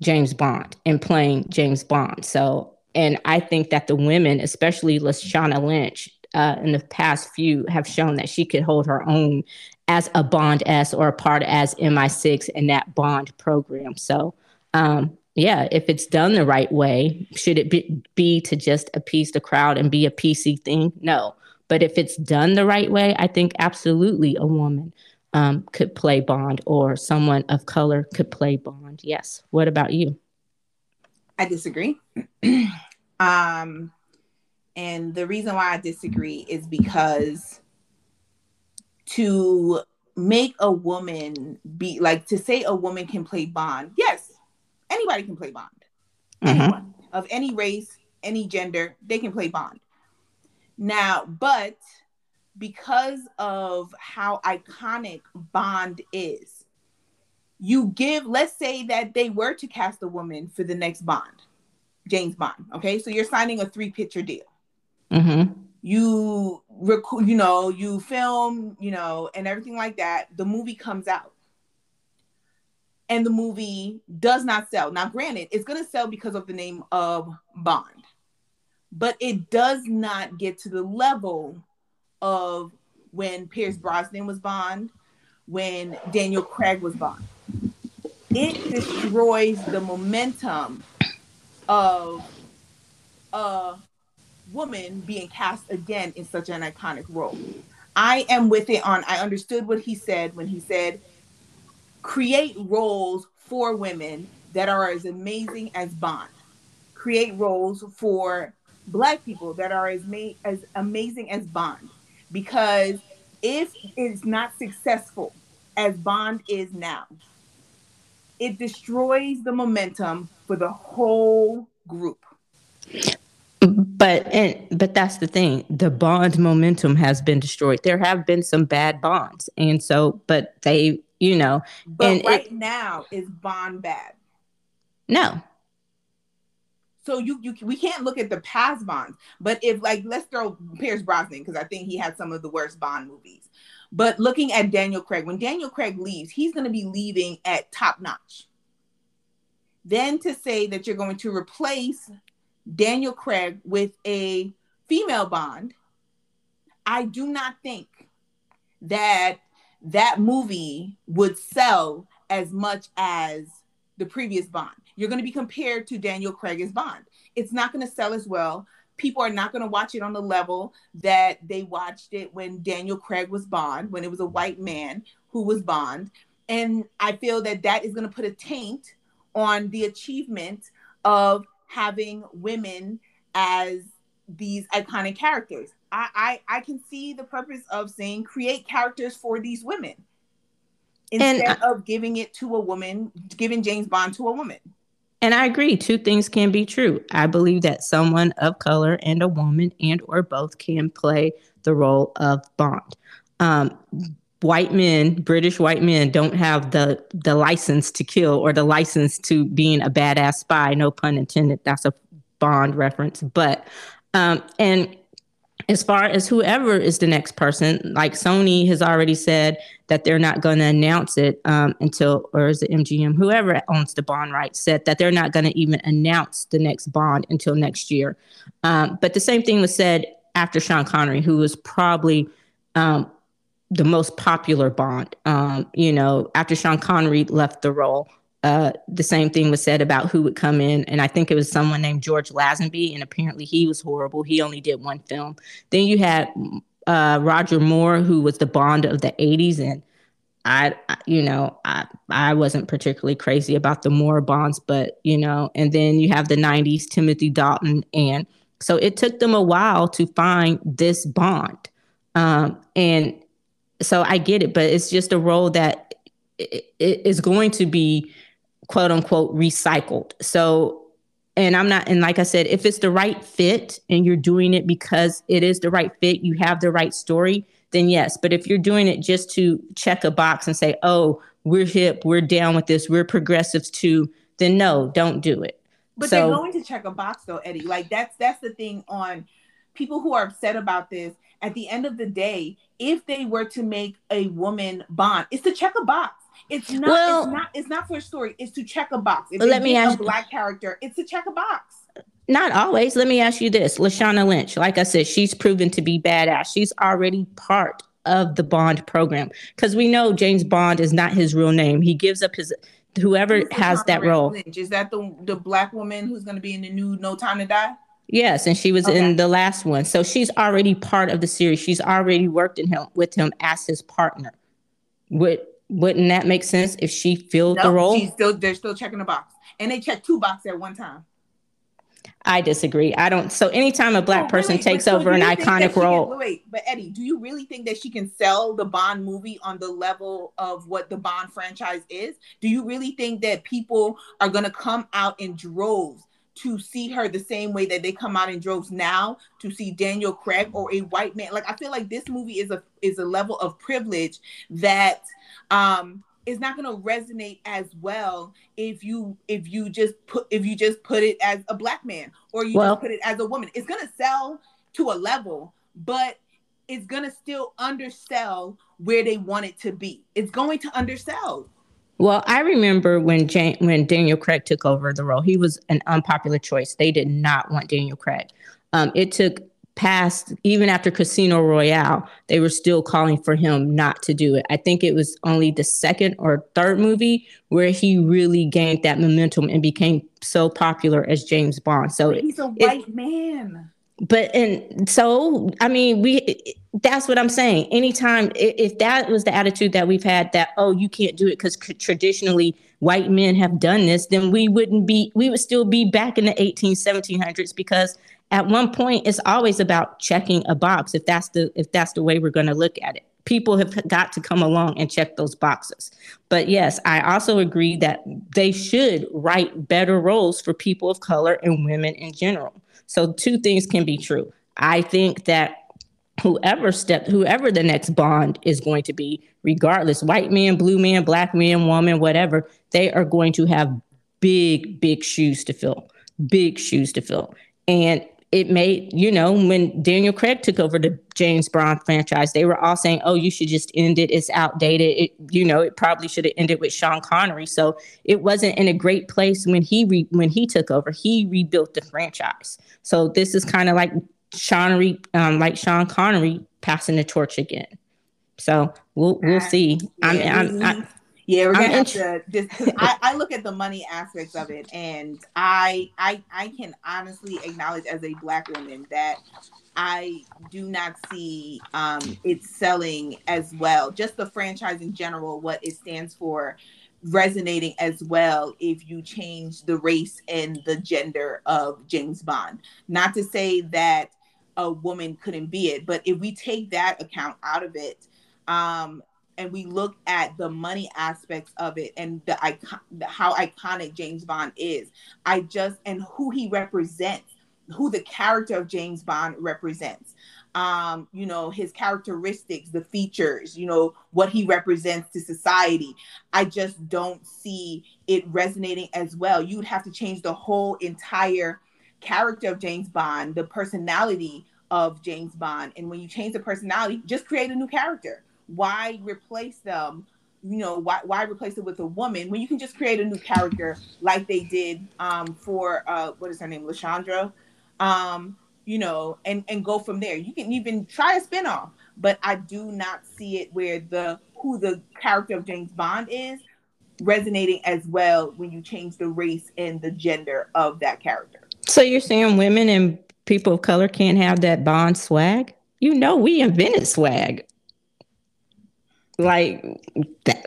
James Bond and playing James Bond. So, and I think that the women, especially Lashana Lynch, uh, in the past few have shown that she could hold her own as a Bond-esque or a part as M I six in that Bond program. So, um, yeah, if it's done the right way, should it be, be to just appease the crowd and be a P C thing? No. But if it's done the right way, I think absolutely a woman um, could play Bond, or someone of color could play Bond. Yes. What about you? I disagree. um, and the reason why I disagree is because to make a woman be like, to say a woman can play Bond. Yes. Anybody can play Bond. Anyone mm-hmm. of any race, any gender, they can play Bond. Now, but because of how iconic Bond is, you give, let's say that they were to cast a woman for the next Bond, James Bond. Okay. So you're signing a three picture deal. Mm-hmm. You, rec- you know, you film, you know, and everything like that. The movie comes out. And the movie does not sell. Now, granted, it's going to sell because of the name of Bond. But it does not get to the level of when Pierce Brosnan was Bond, when Daniel Craig was Bond. It destroys the momentum of a woman being cast again in such an iconic role. I am with it on, I understood what he said when he said, create roles for women that are as amazing as Bond. Create roles for Black people that are as, ma- as amazing as Bond. Because if it's not successful as Bond is now, it destroys the momentum for the whole group. But and, but that's the thing. The Bond momentum has been destroyed. There have been some bad Bonds. And so, but they... You know, but and right it, now is Bond bad? No. So you, you we can't look at the past Bonds, but if like let's throw Pierce Brosnan because I think he had some of the worst Bond movies. But looking at Daniel Craig, when Daniel Craig leaves, he's going to be leaving at top notch. Then to say that you're going to replace Daniel Craig with a female Bond, I do not think that. that movie would sell as much as the previous Bond. You're going to be compared to Daniel Craig as Bond. It's not going to sell as well. People are not going to watch it on the level that they watched it when Daniel Craig was Bond, when it was a white man who was Bond. And I feel that that is going to put a taint on the achievement of having women as these iconic characters. I, I, I can see the purpose of saying create characters for these women instead and, of giving it to a woman, giving James Bond to a woman. And I agree. Two things can be true. I believe that someone of color and a woman and or both can play the role of Bond. Um, white men, British white men, don't have the the license to kill or the license to being a badass spy. No pun intended. That's a Bond reference. But um, and as far as whoever is the next person, like Sony has already said that they're not going to announce it um, until, or is it M G M? Whoever owns the Bond rights said that they're not going to even announce the next Bond until next year. Um, but the same thing was said after Sean Connery, who was probably um, the most popular Bond. Um, you know, after Sean Connery left the role, uh, the same thing was said about who would come in. And I think it was someone named George Lazenby, and apparently he was horrible. He only did one film. Then you had uh, Roger Moore, who was the Bond of the eighties. And I, you know, I, I wasn't particularly crazy about the Moore Bonds, but, you know, and then you have the nineties, Timothy Dalton. And so it took them a while to find this Bond. Um, and so I get it, but it's just a role that it, it is going to be, quote unquote, recycled. So, and I'm not, and like I said, if it's the right fit and you're doing it because it is the right fit, you have the right story, then yes. But if you're doing it just to check a box and say, oh, we're hip, we're down with this, we're progressives too, then no, don't do it. But so, they're going to check a box though, Eddie. Like that's, that's the thing on people who are upset about this. At the end of the day, if they were to make a woman Bond, it's to check a box. It's not. Well, it's not. It's not for a story. It's to check a box. If let me ask a black character, it's to check a box. Not always. Let me ask you this, Lashana Lynch. Like I said, she's proven to be badass. She's already part of the Bond program because we know James Bond is not his real name. He gives up his whoever has that role. Lynch. Is that the the black woman who's going to be in the new No Time to Die? Yes, and she was okay. in the last one. So she's already part of the series. She's already worked in him with him as his partner. Would, wouldn't that make sense if she filled no, the role? She's still, they're still checking the box. And they check two boxes at one time. I disagree. I don't. So anytime a black oh, person really? takes but, over so an iconic role. Can, wait, but Eddie, do you really think that she can sell the Bond movie on the level of what the Bond franchise is? Do you really think that people are going to come out in droves to see her the same way that they come out in droves now to see Daniel Craig or a white man? Like, I feel like this movie is a is a level of privilege that um, is not going to resonate as well if you if you just put if you just put it as a black man or you well, just put it as a woman. It's going to sell to a level, but it's going to still undersell where they want it to be. It's going to undersell. Well, I remember when Jane, when Daniel Craig took over the role, he was an unpopular choice. They did not want Daniel Craig. Um, it took past, even after Casino Royale, they were still calling for him not to do it. I think it was only the second or third movie where he really gained that momentum and became so popular as James Bond. So he's it, a white it, man. But and so, I mean, we that's what I'm saying. Anytime if that was the attitude that we've had that, oh, you can't do it because traditionally white men have done this, then we wouldn't be we would still be back in the eighteen, seventeen hundreds, because at one point it's always about checking a box. If that's the if that's the way we're going to look at it, people have got to come along and check those boxes. But yes, I also agree that they should write better roles for people of color and women in general. So two things can be true. I think that whoever step, whoever the next Bond is going to be, regardless, white man, blue man, black man, woman, whatever, they are going to have big, big shoes to fill, big shoes to fill. And it made, you know, when Daniel Craig took over the James Bond franchise, they were all saying, oh, you should just end it. It's outdated. It, you know, it probably should have ended with Sean Connery. So it wasn't in a great place when he re- when he took over. He rebuilt the franchise. So this is kind of like Sean re- um, like Sean Connery passing the torch again. So we'll we'll see. I'm, I'm, I'm, I'm Yeah, we're gonna have to. This, I, I look at the money aspects of it, and I, I, I can honestly acknowledge as a black woman that I do not see um, it selling as well. Just the franchise in general, what it stands for, resonating as well. If you change the race and the gender of James Bond, not to say that a woman couldn't be it, but if we take that account out of it. Um, And we look at the money aspects of it and the icon, how iconic James Bond is. I just and who he represents who the character of James Bond represents. Um, you know, his characteristics, the features, you know, what he represents to society. I just don't see it resonating as well. You would have to change the whole entire character of James Bond, the personality of James Bond. And when you change the personality, just create a new character. Why replace them? You know, why why replace it with a woman when you can just create a new character like they did um, for, uh, what is her name, LaShondra? Um, you know, and, and go from there. You can even try a spinoff, but I do not see it where the who the character of James Bond is resonating as well when you change the race and the gender of that character. So you're saying women and people of color can't have that Bond swag? You know, we invented swag. Like that,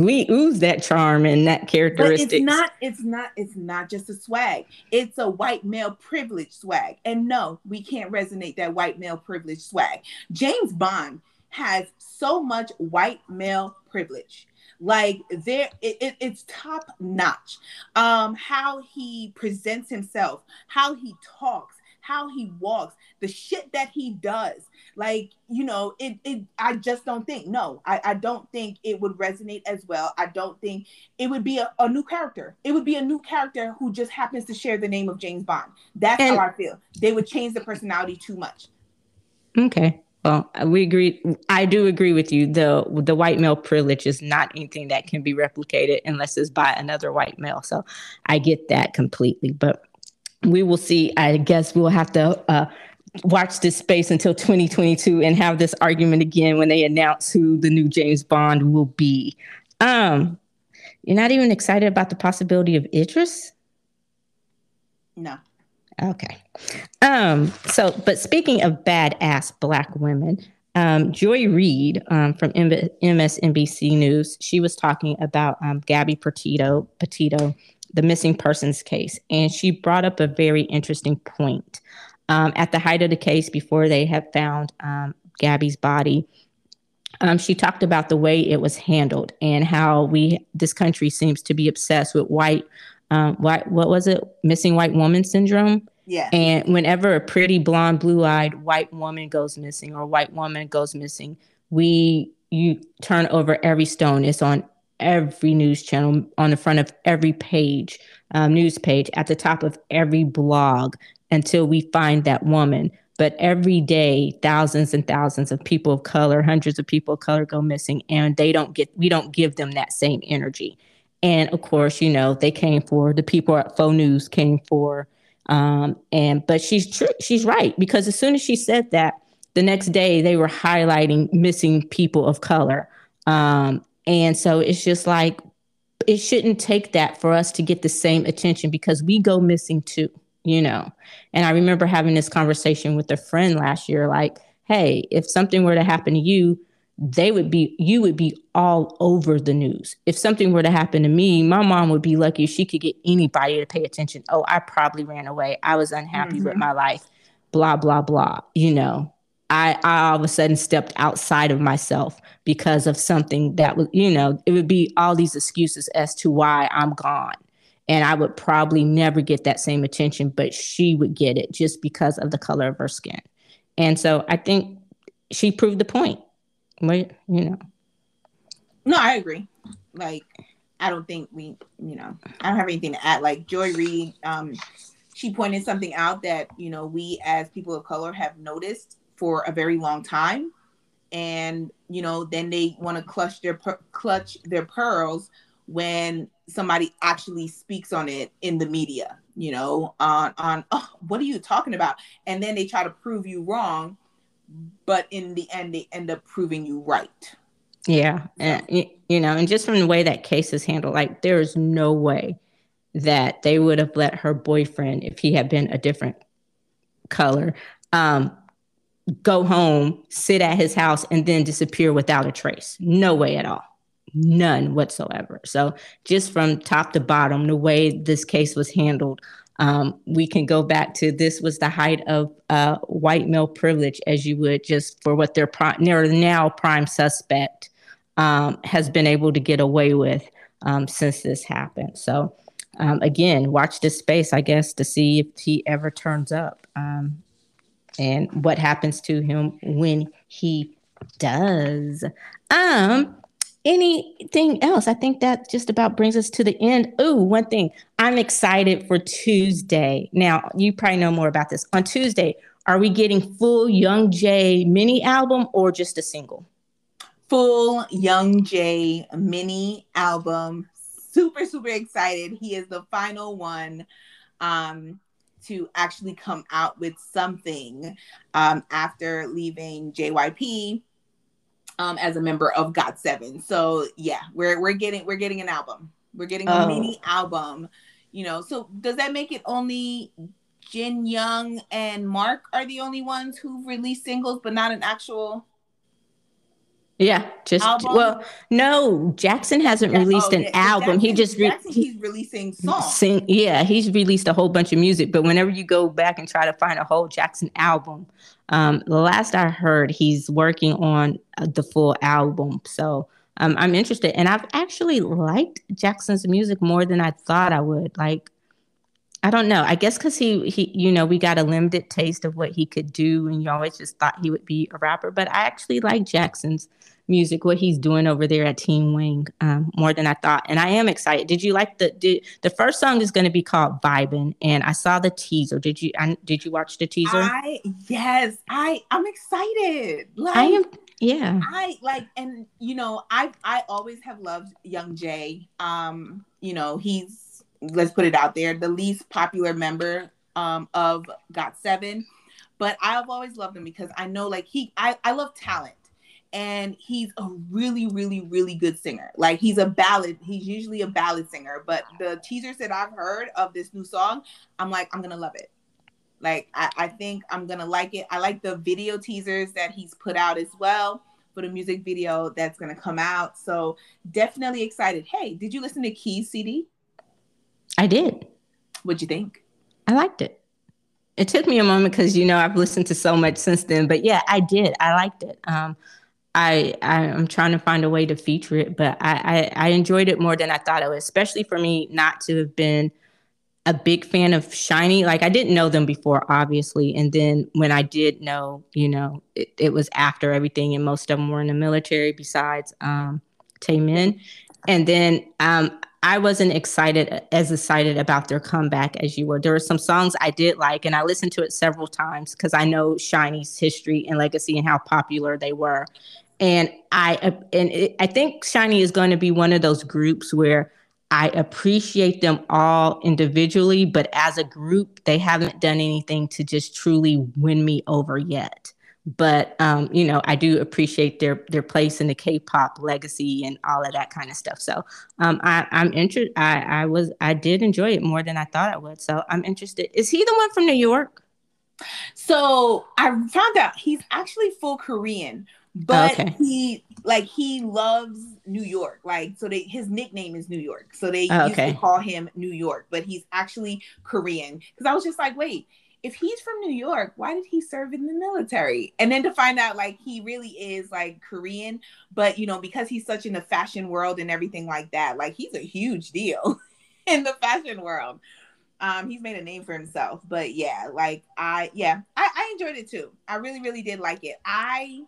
we ooze that charm and that characteristic. But it's not, it's not, it's not just a swag. It's a white male privilege swag. And no, we can't resonate that white male privilege swag. James Bond has so much white male privilege. Like there, it, it, it's top notch. Um, how he presents himself, how he talks, how he walks, the shit that he does. Like, you know, it, it, I just don't think, no, I, I don't think it would resonate as well. I don't think it would be a, a new character. It would be a new character who just happens to share the name of James Bond. That's and, how I feel. They would change the personality too much. Okay. Well, we agree. I do agree with you. The the white male privilege is not anything that can be replicated unless it's by another white male. So I get that completely, but we will see. I guess we'll have to uh, watch this space until twenty twenty-two and have this argument again when they announce who the new James Bond will be. Um, you're not even excited about the possibility of Idris? No. Okay. Um, so, but speaking of badass Black women, um, Joy Reid um, from M S N B C News, she was talking about um, Gabby Petito, Petito, the missing persons case. And she brought up a very interesting point. Um, at the height of the case, before they had found um, Gabby's body, um, she talked about the way it was handled and how we, this country seems to be obsessed with white, um, white what was it? Missing white woman syndrome. Yeah. And whenever a pretty blonde, blue-eyed white woman goes missing or white woman goes missing, we, you turn over every stone. It's on every news channel, on the front of every page, um, news page, at the top of every blog until we find that woman. But every day, thousands and thousands of people of color, hundreds of people of color go missing, and they don't get, we don't give them that same energy. And of course, you know, they came for, the people at Fox News came for, um, and, but she's true, she's right, because as soon as she said that, the next day they were highlighting missing people of color. Um, And so it's just like, it shouldn't take that for us to get the same attention, because we go missing too, you know. And I remember having this conversation with a friend last year, like, hey, if something were to happen to you, they would be, you would be all over the news. If something were to happen to me, my mom would be lucky if she could get anybody to pay attention. Oh, I probably ran away. I was unhappy mm-hmm. with my life, blah, blah, blah, you know. I, I all of a sudden stepped outside of myself because of something that was, you know, it would be all these excuses as to why I'm gone. And I would probably never get that same attention, but she would get it just because of the color of her skin. And so I think she proved the point, you know. No, I agree. Like, I don't think we, you know, I don't have anything to add. Like Joy Reid, um, she pointed something out that, you know, we as people of color have noticed for a very long time, and you know, then they want to clutch their per- clutch their pearls when somebody actually speaks on it in the media. You know, on on oh, what are you talking about? And then they try to prove you wrong, but in the end, they end up proving you right. Yeah, and you know, and just from the way that case is handled, like there is no way that they would have let her boyfriend, if he had been a different color, um, go home, sit at his house, and then disappear without a trace. No way at all. None whatsoever. So just from top to bottom, the way this case was handled, um, we can go back to this was the height of uh, white male privilege, as you would, just for what their prime, now prime suspect um, has been able to get away with um, since this happened. So um, again, watch this space, I guess, to see if he ever turns up um, and what happens to him when he does. Um, anything else? I think that just about brings us to the end. Ooh, one thing. I'm excited for Tuesday. Now, you probably know more about this. On Tuesday, are we getting full Young Jay mini album or just a single? Full Young Jay mini album. Super, super excited. He is the final one um, to actually come out with something um, after leaving J Y P um, as a member of GOT seven. So yeah, we're we're getting we're getting an album. We're getting a oh. mini album. You know, so does that make it only Jin Young and Mark are the only ones who've released singles, but not an actual? Yeah, just album? Well, no, Jackson hasn't yeah, released oh, an yeah, album. Jackson, he just re- Jackson, he's releasing songs. Sing, yeah, he's released a whole bunch of music. But whenever you go back and try to find a whole Jackson album, um, the last I heard, he's working on uh, the full album. So um, I'm interested, and I've actually liked Jackson's music more than I thought I would. Like, I don't know. I guess because he, he, you know, we got a limited taste of what he could do, and you always just thought he would be a rapper. But I actually like Jackson's music, what he's doing over there at Teen Wing, um, more than I thought. And I am excited. Did you like the did, the first song is going to be called Vibin', and I saw the teaser. Did you I, did you watch the teaser? I yes, I I'm excited. Like, I am. Yeah, I like, and you know, I I always have loved Young Jay. Um, you know, he's. Let's put it out there, the least popular member um, of GOT seven. But I've always loved him because I know, like, he, I, I love talent. And he's a really, really, really good singer. Like, he's a ballad, he's usually a ballad singer. But the teasers that I've heard of this new song, I'm like, I'm going to love it. Like, I, I think I'm going to like it. I like the video teasers that he's put out as well for the music video that's going to come out. So definitely excited. Hey, did you listen to Key's C D? I did. What'd you think? I liked it. It took me a moment because, you know, I've listened to so much since then. But yeah, I did. I liked it. Um, I, I, I'm trying to find a way to feature it, but I, I, I enjoyed it more than I thought it would, especially for me not to have been a big fan of Shiny. Like, I didn't know them before, obviously. And then when I did know, you know, it, it was after everything, and most of them were in the military besides um, Taemin. And then um I wasn't excited as excited about their comeback as you were. There were some songs I did like, and I listened to it several times because I know Shiny's history and legacy and how popular they were. And I and it, I think Shiny is going to be one of those groups where I appreciate them all individually, but as a group, they haven't done anything to just truly win me over yet. But, um, you know, I do appreciate their their place in the K-pop legacy and all of that kind of stuff. So um, I, I'm interested. I was I did enjoy it more than I thought I would. So I'm interested. Is he the one from New York? So I found out he's actually full Korean, but okay. he like he loves New York. Like, so they, his nickname is New York. So they oh, used okay. to call him New York, but he's actually Korean, because I was just like, wait. If he's from New York, why did he serve in the military? And then to find out, like, he really is, like, Korean. But, you know, because he's such in the fashion world and everything like that, like, he's a huge deal in the fashion world. Um, he's made a name for himself. But, yeah, like, I, yeah, I, I enjoyed it, too. I really, really did like it. I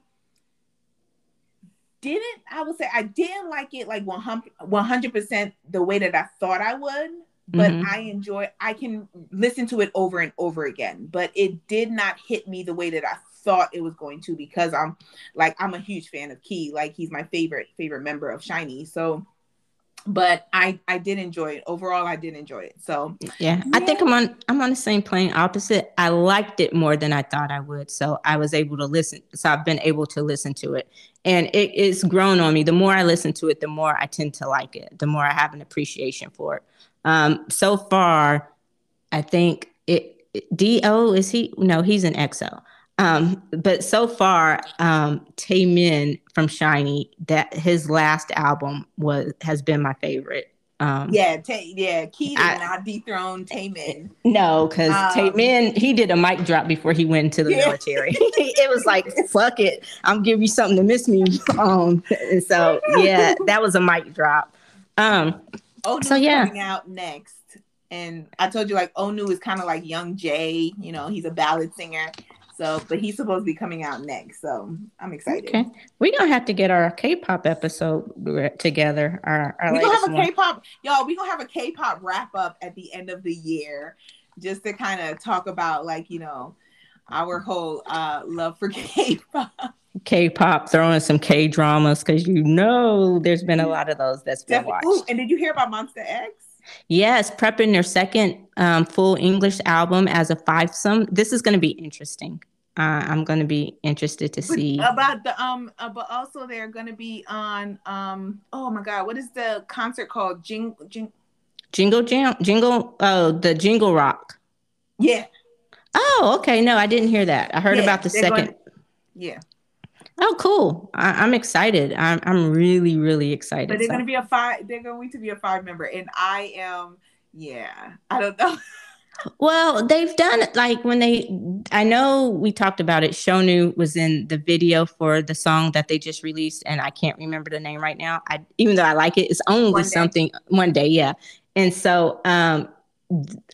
didn't, I would say I didn't like it, like, one hundred percent the way that I thought I would. But mm-hmm. I enjoy, I can listen to it over and over again, but it did not hit me the way that I thought it was going to, because I'm like, I'm a huge fan of Key. Like, he's my favorite, favorite member of Shiny. So, but I, I did enjoy it. Overall, I did enjoy it. So yeah, yeah, I think I'm on, I'm on the same plane opposite. I liked it more than I thought I would. So I was able to listen. So I've been able to listen to it, and it, it's grown on me. The more I listen to it, the more I tend to like it, the more I have an appreciation for it. Um, so far, I think it, it D O is he? No, he's an X O. Um, but so far, um, Taemin from Shiny, that his last album was has been my favorite. Um, yeah, Tay, yeah, Key did not dethrone Taemin. No, because um, Taemin, he did a mic drop before he went into the yeah. military. It was like, fuck it, I'm giving you something to miss me on. And so yeah, that was a mic drop. Um. Oh, so yeah, coming out next. And I told you, like, Onu is kind of like Young Jay. You know, he's a ballad singer. So, but he's supposed to be coming out next. So I'm excited. Okay. We're going to have to get our K-pop episode together. Our, our we're going to have a one. K-pop. Y'all, we're going to have a K-pop wrap up at the end of the year just to kind of talk about, like, you know, our whole uh, love for K-pop. K-pop, throwing some K-dramas because, you know, there's been a lot of those that's been Definitely. watched. Ooh, and did you hear about Monsta X? Yes, prepping their second um, full English album as a fivesome. This is going to be interesting. Uh, I'm going to be interested to see but about the um. Uh, but also, they're going to be on um. Oh my God, what is the concert called? Jing Jing Jingle Jam Jingle. Oh, the Jingle Rock. Yeah. Oh, okay. No, I didn't hear that. I heard yeah, about the second. Going, yeah. Oh, cool! I, I'm excited. I'm I'm really really excited. But they're so. going to be a five. They're going to be a five member, and I am. Yeah, I don't know. Well, they've done it like when they. I know we talked about it. Shonu was in the video for the song that they just released, and I can't remember the name right now. I even though I like it, it's only one something one day. Yeah, and so um,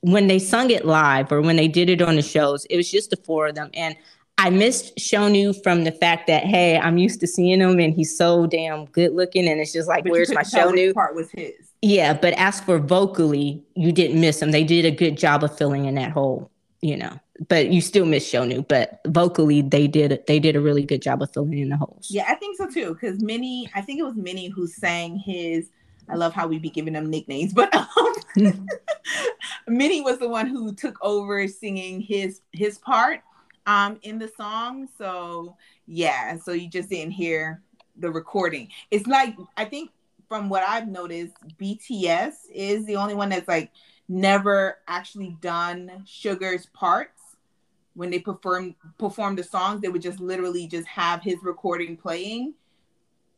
when they sung it live or when they did it on the shows, it was just the four of them and. I missed Shonu from the fact that, hey, I'm used to seeing him and he's so damn good looking. And it's just like, but where's my Shonu? Part was his. Yeah. But as for vocally, you didn't miss him. They did a good job of filling in that hole, you know, but you still miss Shonu. But vocally, they did they did a really good job of filling in the holes. Yeah, I think so, too, because Minnie, I think it was Minnie who sang his. I love how we be giving them nicknames, but um, Minnie was the one who took over singing his his part. Um, in the song, so yeah, so you just didn't hear the recording. It's like I think from what I've noticed, B T S is the only one that's like never actually done Sugar's parts when they perform perform the songs. They would just literally just have his recording playing.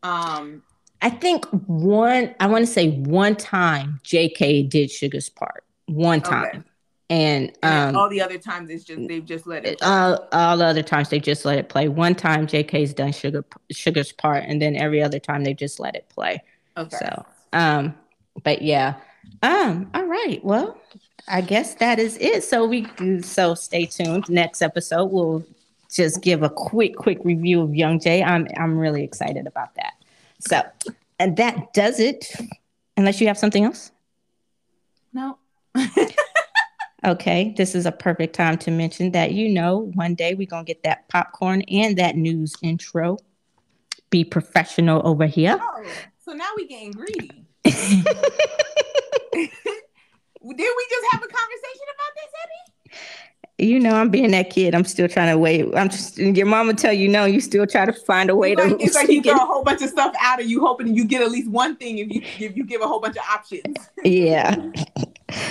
Um, I think one, I want to say one time J K did Sugar's part one time. Okay. And, um, and all the other times, it's just they've just let it. Play. Uh, all the other times they just let it play. One time, J K's done Sugar Sugar's part, and then every other time they just let it play. Okay. So, um, but yeah, um, all right. Well, I guess that is it. So we so stay tuned. Next episode, we'll just give a quick quick review of Young Jay. I'm I'm really excited about that. So, and that does it. Unless you have something else. No. Okay, this is a perfect time to mention that, you know, one day we're going to get that popcorn and that news intro. Be professional over here. Oh, so now we're getting greedy. Did we just have a conversation about this, Eddie? You know, I'm being that kid. I'm still trying to wait. I'm just, your mama tell you no, you still try to find a way it's to. Like, it's like you throw a whole bunch of stuff out of you, hoping you get at least one thing if you if you give a whole bunch of options. Yeah.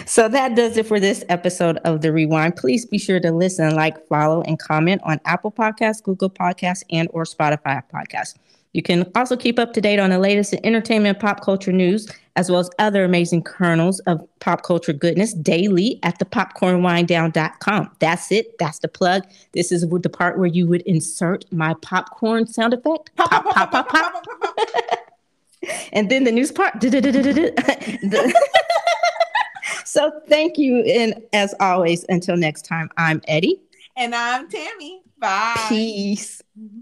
So that does it for this episode of The Rewind. Please be sure to listen, like, follow, and comment on Apple Podcasts, Google Podcasts, and or Spotify Podcasts. You can also keep up to date on the latest in entertainment pop culture news, as well as other amazing kernels of pop culture goodness daily at the popcorn wind down dot com. That's it. That's the plug. This is the part where you would insert my popcorn sound effect. Pop, pop, pop, pop, pop, pop, pop. And then the news part. So thank you. And as always, until next time, I'm Eddie. And I'm Tammy. Bye. Peace. Mm-hmm.